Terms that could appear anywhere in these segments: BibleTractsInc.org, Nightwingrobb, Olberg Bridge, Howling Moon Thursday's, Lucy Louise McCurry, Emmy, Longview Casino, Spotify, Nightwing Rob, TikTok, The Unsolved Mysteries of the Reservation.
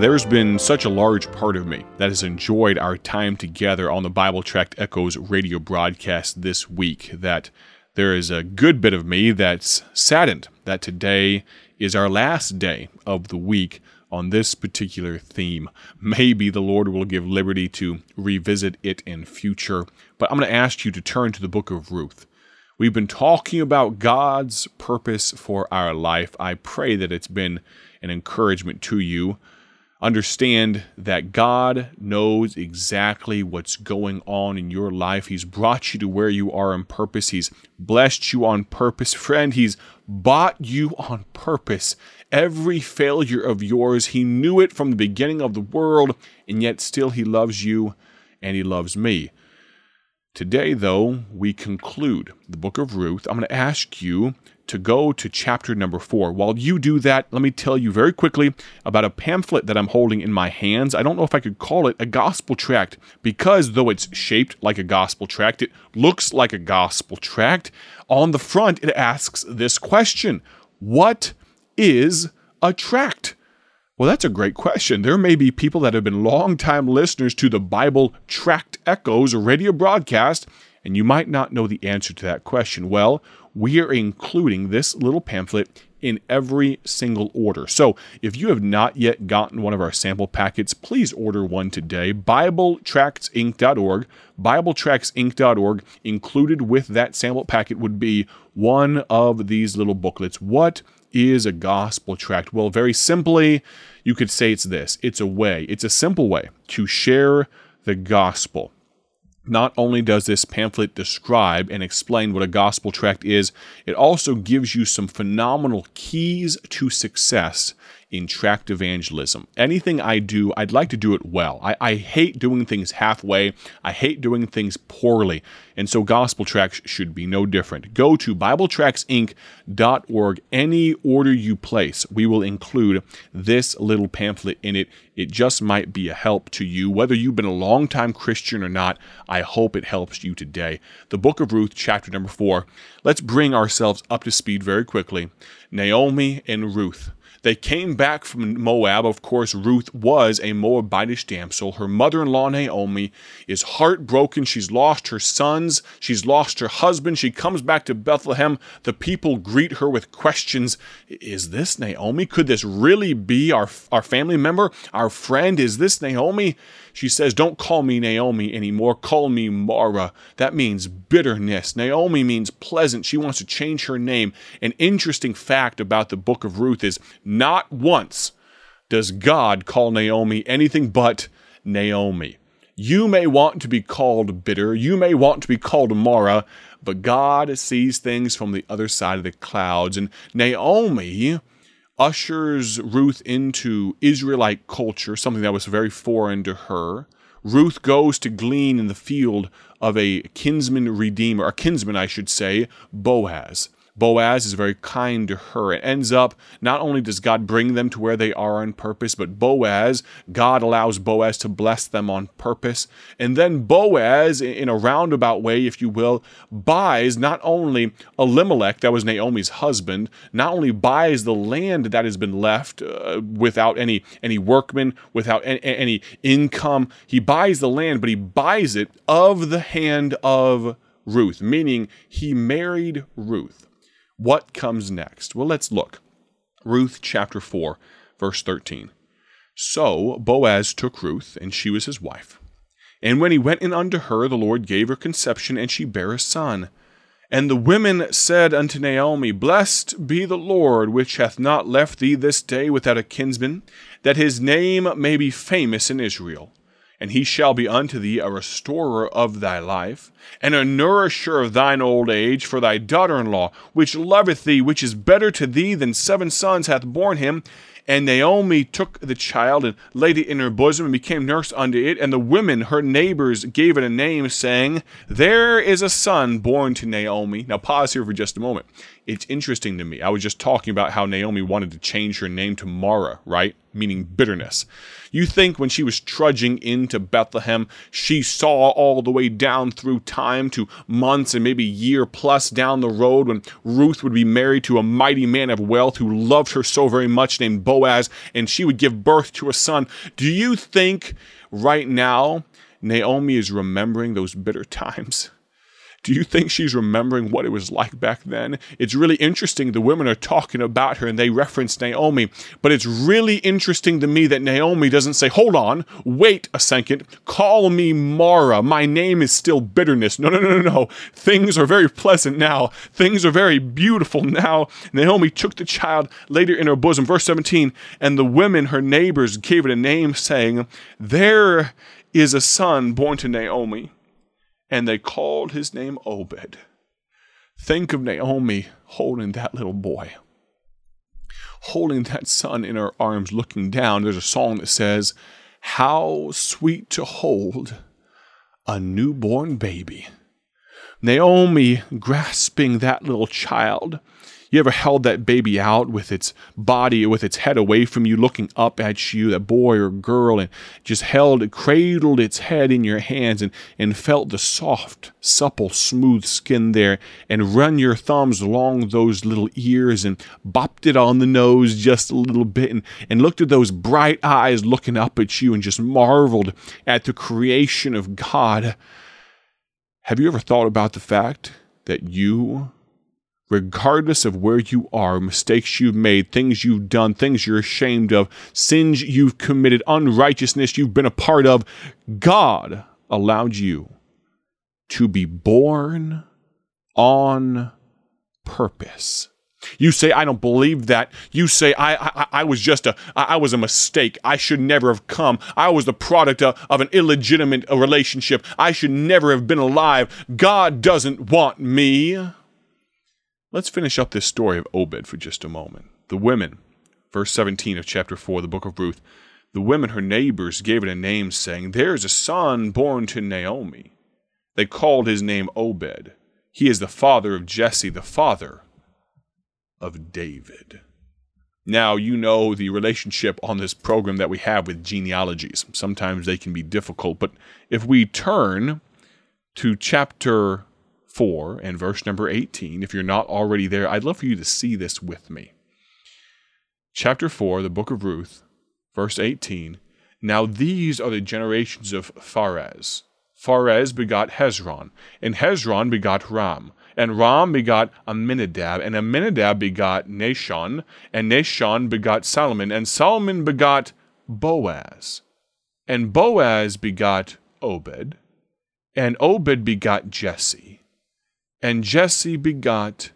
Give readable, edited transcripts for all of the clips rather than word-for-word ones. There's been such a large part of me that has enjoyed our time together on the Bible Tract Echoes radio broadcast this week that there is a good bit of me that's saddened that today is our last day of the week on this particular theme. Maybe the Lord will give liberty to revisit it in future, but I'm going to ask you to turn to the book of Ruth. We've been talking about God's purpose for our life. I pray that it's been an encouragement to you. Understand that God knows exactly what's going on in your life. He's brought you to where you are on purpose. He's blessed you on purpose. Friend, He's bought you on purpose. Every failure of yours, He knew it from the beginning of the world, and yet still He loves you and He loves me. Today, though, we conclude the book of Ruth. I'm going to ask you to go to chapter number 4. While you do that, let me tell you very quickly about a pamphlet that I'm holding in my hands. I don't know if I could call it a gospel tract because though it's shaped like a gospel tract, it looks like a gospel tract. On the front, it asks this question, what is a tract? Well, that's a great question. There may be people that have been longtime listeners to the Bible Tract Echoes radio broadcast, and you might not know the answer to that question. Well, we are including this little pamphlet in every single order. So if you have not yet gotten one of our sample packets, please order one today. BibleTractsInc.org. BibleTractsInc.org. Included with that sample packet would be one of these little booklets. What is a gospel tract? Well, very simply, you could say it's this. It's a way. It's a simple way to share the gospel. Not only does this pamphlet describe and explain what a gospel tract is, it also gives you some phenomenal keys to success in tract evangelism. Anything I do, I'd like to do it well. I hate doing things halfway. I hate doing things poorly. And so gospel tracts should be no different. Go to BibleTractsInc.org. Any order you place, we will include this little pamphlet in it. It just might be a help to you. Whether you've been a longtime Christian or not, I hope it helps you today. The book of Ruth, chapter number 4. Let's bring ourselves up to speed very quickly. Naomi and Ruth. They came back from Moab. Of course, Ruth was a Moabitish damsel. Her mother-in-law, Naomi, is heartbroken. She's lost her sons. She's lost her husband. She comes back to Bethlehem. The people greet her with questions. Is this Naomi? Could this really be our family member, our friend? Is this Naomi? She says, don't call me Naomi anymore. Call me Mara. That means bitterness. Naomi means pleasant. She wants to change her name. An interesting fact about the book of Ruth is not once does God call Naomi anything but Naomi. You may want to be called bitter. You may want to be called Mara, but God sees things from the other side of the clouds. And Naomi ushers Ruth into Israelite culture, something that was very foreign to her. Ruth goes to glean in the field of a kinsman redeemer, or kinsman, I should say, Boaz. Boaz is very kind to her. It ends up, not only does God bring them to where they are on purpose, but Boaz, God allows Boaz to bless them on purpose. And then Boaz, in a roundabout way, if you will, buys not only Elimelech, that was Naomi's husband, not only buys the land that has been left without any workmen, without any income, he buys the land, but he buys it of the hand of Ruth, meaning he married Ruth. What comes next? Well, let's look. Ruth chapter 4, verse 13. So Boaz took Ruth, and she was his wife. And when he went in unto her, the Lord gave her conception, and she bare a son. And the women said unto Naomi, Blessed be the Lord, which hath not left thee this day without a kinsman, that his name may be famous in Israel. And he shall be unto thee a restorer of thy life, and a nourisher of thine old age, for thy daughter-in-law, which loveth thee, which is better to thee than 7 sons, hath borne him. And Naomi took the child, and laid it in her bosom, and became nurse unto it. And the women, her neighbors, gave it a name, saying, There is a son born to Naomi. Now pause here for just a moment. It's interesting to me. I was just talking about how Naomi wanted to change her name to Mara, right? Meaning bitterness. You think when she was trudging into Bethlehem, she saw all the way down through time to months and maybe year plus down the road when Ruth would be married to a mighty man of wealth who loved her so very much named Boaz, and she would give birth to a son. Do you think right now Naomi is remembering those bitter times? Do you think she's remembering what it was like back then? It's really interesting. The women are talking about her and they reference Naomi. But it's really interesting to me that Naomi doesn't say, hold on, wait a second, call me Mara. My name is still bitterness. No. Things are very pleasant now. Things are very beautiful now. Naomi took the child later in her bosom. Verse 17, and the women, her neighbors, gave it a name saying, there is a son born to Naomi. And they called his name Obed. Think of Naomi holding that little boy, holding that son in her arms, looking down. There's a song that says, how sweet to hold a newborn baby. Naomi grasping that little child. You ever held that baby out with its body, with its head away from you, looking up at you, that boy or girl, and just held it, cradled its head in your hands and felt the soft, supple, smooth skin there, and run your thumbs along those little ears and bopped it on the nose just a little bit and looked at those bright eyes looking up at you and just marveled at the creation of God. Have you ever thought about the fact that you, regardless of where you are, mistakes you've made, things you've done, things you're ashamed of, sins you've committed, unrighteousness you've been a part of, God allowed you to be born on purpose. You say, I don't believe that. You say, I was a mistake. I should never have come. I was the product of an illegitimate relationship. I should never have been alive. God doesn't want me. Let's finish up this story of Obed for just a moment. The women, verse 17 of chapter 4, the book of Ruth, the women, her neighbors, gave it a name saying, there is a son born to Naomi. They called his name Obed. He is the father of Jesse, the father of David. Now, you know the relationship on this program that we have with genealogies. Sometimes they can be difficult, but if we turn to chapter 4 and verse number 18. If you're not already there, I'd love for you to see this with me. Chapter 4, the book of Ruth, verse 18. Now these are the generations of Pharez. Pharez begot Hezron, and Hezron begot Ram, and Ram begot Aminadab, and Aminadab begot Nashon, and Nashon begot Solomon, and Solomon begot Boaz, and Boaz begot Obed, and Obed begot Jesse, and Jesse begot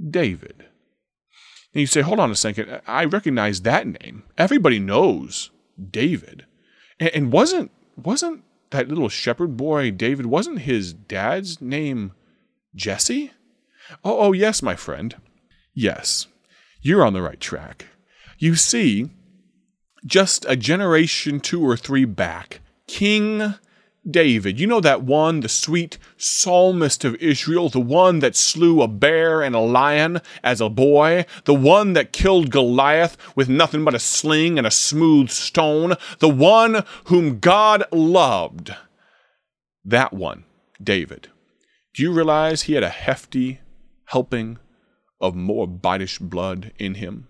David. And you say, hold on a second, I recognize that name. Everybody knows David. And wasn't that little shepherd boy, David, wasn't his dad's name Jesse? Oh, yes, my friend. Yes, you're on the right track. You see, just a generation 2 or 3 back, King David, you know that one, the sweet psalmist of Israel, the one that slew a bear and a lion as a boy, the one that killed Goliath with nothing but a sling and a smooth stone, the one whom God loved, that one, David. Do you realize he had a hefty helping of Moabitish blood in him?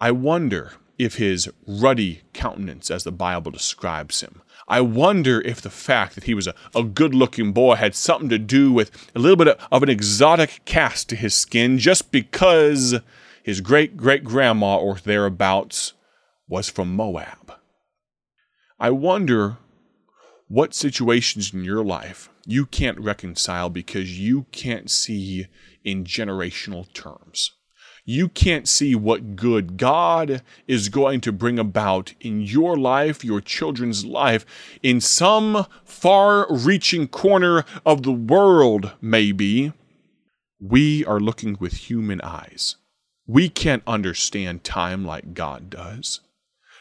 I wonder if his ruddy countenance, as the Bible describes him, I wonder if the fact that he was a good-looking boy had something to do with a little bit of an exotic cast to his skin just because his great-great-grandma or thereabouts was from Moab. I wonder what situations in your life you can't reconcile because you can't see in generational terms. You can't see what good God is going to bring about in your life, your children's life, in some far-reaching corner of the world, maybe. We are looking with human eyes. We can't understand time like God does.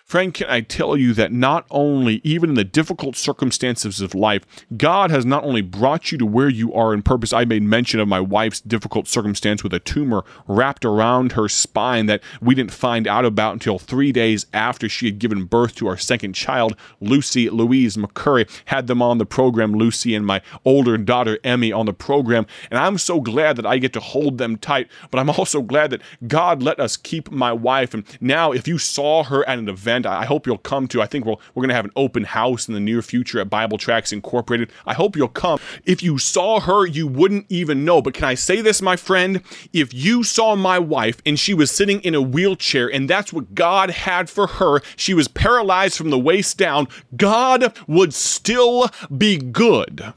Friend, can I tell you that not only, even in the difficult circumstances of life, God has not only brought you to where you are in purpose. I made mention of my wife's difficult circumstance with a tumor wrapped around her spine that we didn't find out about until 3 days after she had given birth to our second child, Lucy Louise McCurry. Had them on the program, Lucy and my older daughter, Emmy, on the program. And I'm so glad that I get to hold them tight, but I'm also glad that God let us keep my wife. And now, if you saw her at an event, I hope you'll come to. I think we're going to have an open house in the near future at Bible Tracts Incorporated. I hope you'll come. If you saw her, you wouldn't even know. But can I say this, my friend? If you saw my wife and she was sitting in a wheelchair, and that's what God had for her, she was paralyzed from the waist down, God would still be good.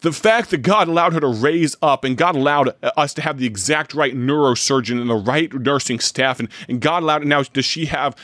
The fact that God allowed her to raise up, and God allowed us to have the exact right neurosurgeon and the right nursing staff, and God allowed it. Now, does she have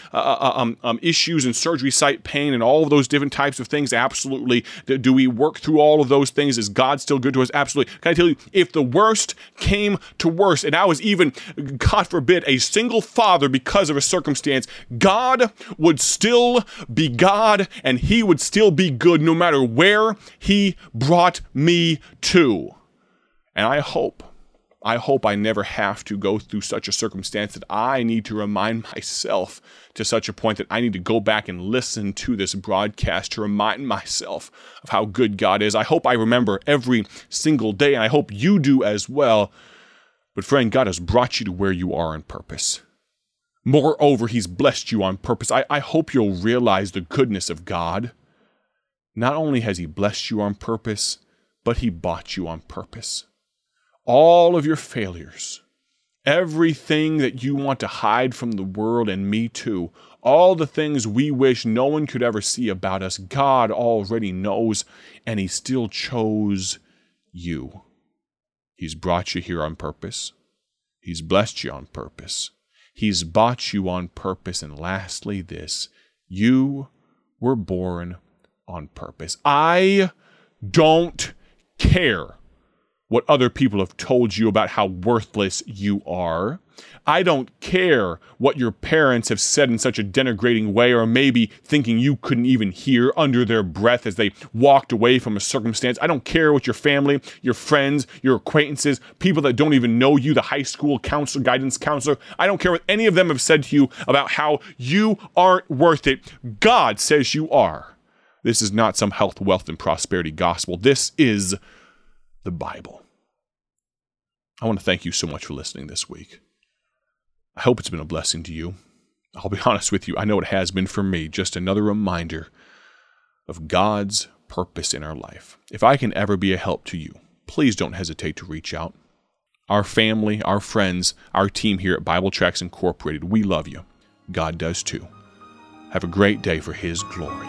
issues and surgery site pain and all of those different types of things? Absolutely. Do we work through all of those things? Is God still good to us? Absolutely. Can I tell you, if the worst came to worst, and I was even, God forbid, a single father because of a circumstance, God would still be God, and He would still be good no matter where He brought me too. And I hope I never have to go through such a circumstance that I need to remind myself to such a point that I need to go back and listen to this broadcast to remind myself of how good God is. I hope I remember every single day, and I hope you do as well. But friend, God has brought you to where you are on purpose. Moreover, He's blessed you on purpose. I hope you'll realize the goodness of God. Not only has He blessed you on purpose, but He bought you on purpose. All of your failures, everything that you want to hide from the world, and me too, all the things we wish no one could ever see about us, God already knows, and He still chose you. He's brought you here on purpose. He's blessed you on purpose. He's bought you on purpose. And lastly, this, you were born on purpose. I don't care what other people have told you about how worthless you are. I don't care what your parents have said in such a denigrating way, or maybe thinking you couldn't even hear under their breath as they walked away from a circumstance. I don't care what your family, your friends, your acquaintances, people that don't even know you, the high school counselor, guidance counselor, I don't care what any of them have said to you about how you aren't worth it. God says you are. This is not some health, wealth, and prosperity gospel. This is the Bible. I want to thank you so much for listening this week. I hope it's been a blessing to you. I'll be honest with you, I know it has been for me. Just another reminder of God's purpose in our life. If I can ever be a help to you, please don't hesitate to reach out. Our family, our friends, our team here at Bible Tracts Incorporated, we love you. God does too. Have a great day for His glory.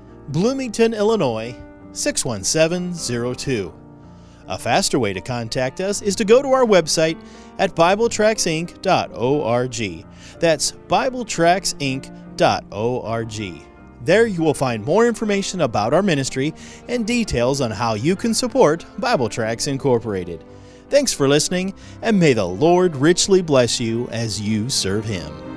Bloomington, Illinois, 61702. A faster way to contact us is to go to our website at BibleTractsInc.org. That's BibleTractsInc.org. There you will find more information about our ministry and details on how you can support Bible Tracts Incorporated. Thanks for listening, and may the Lord richly bless you as you serve Him.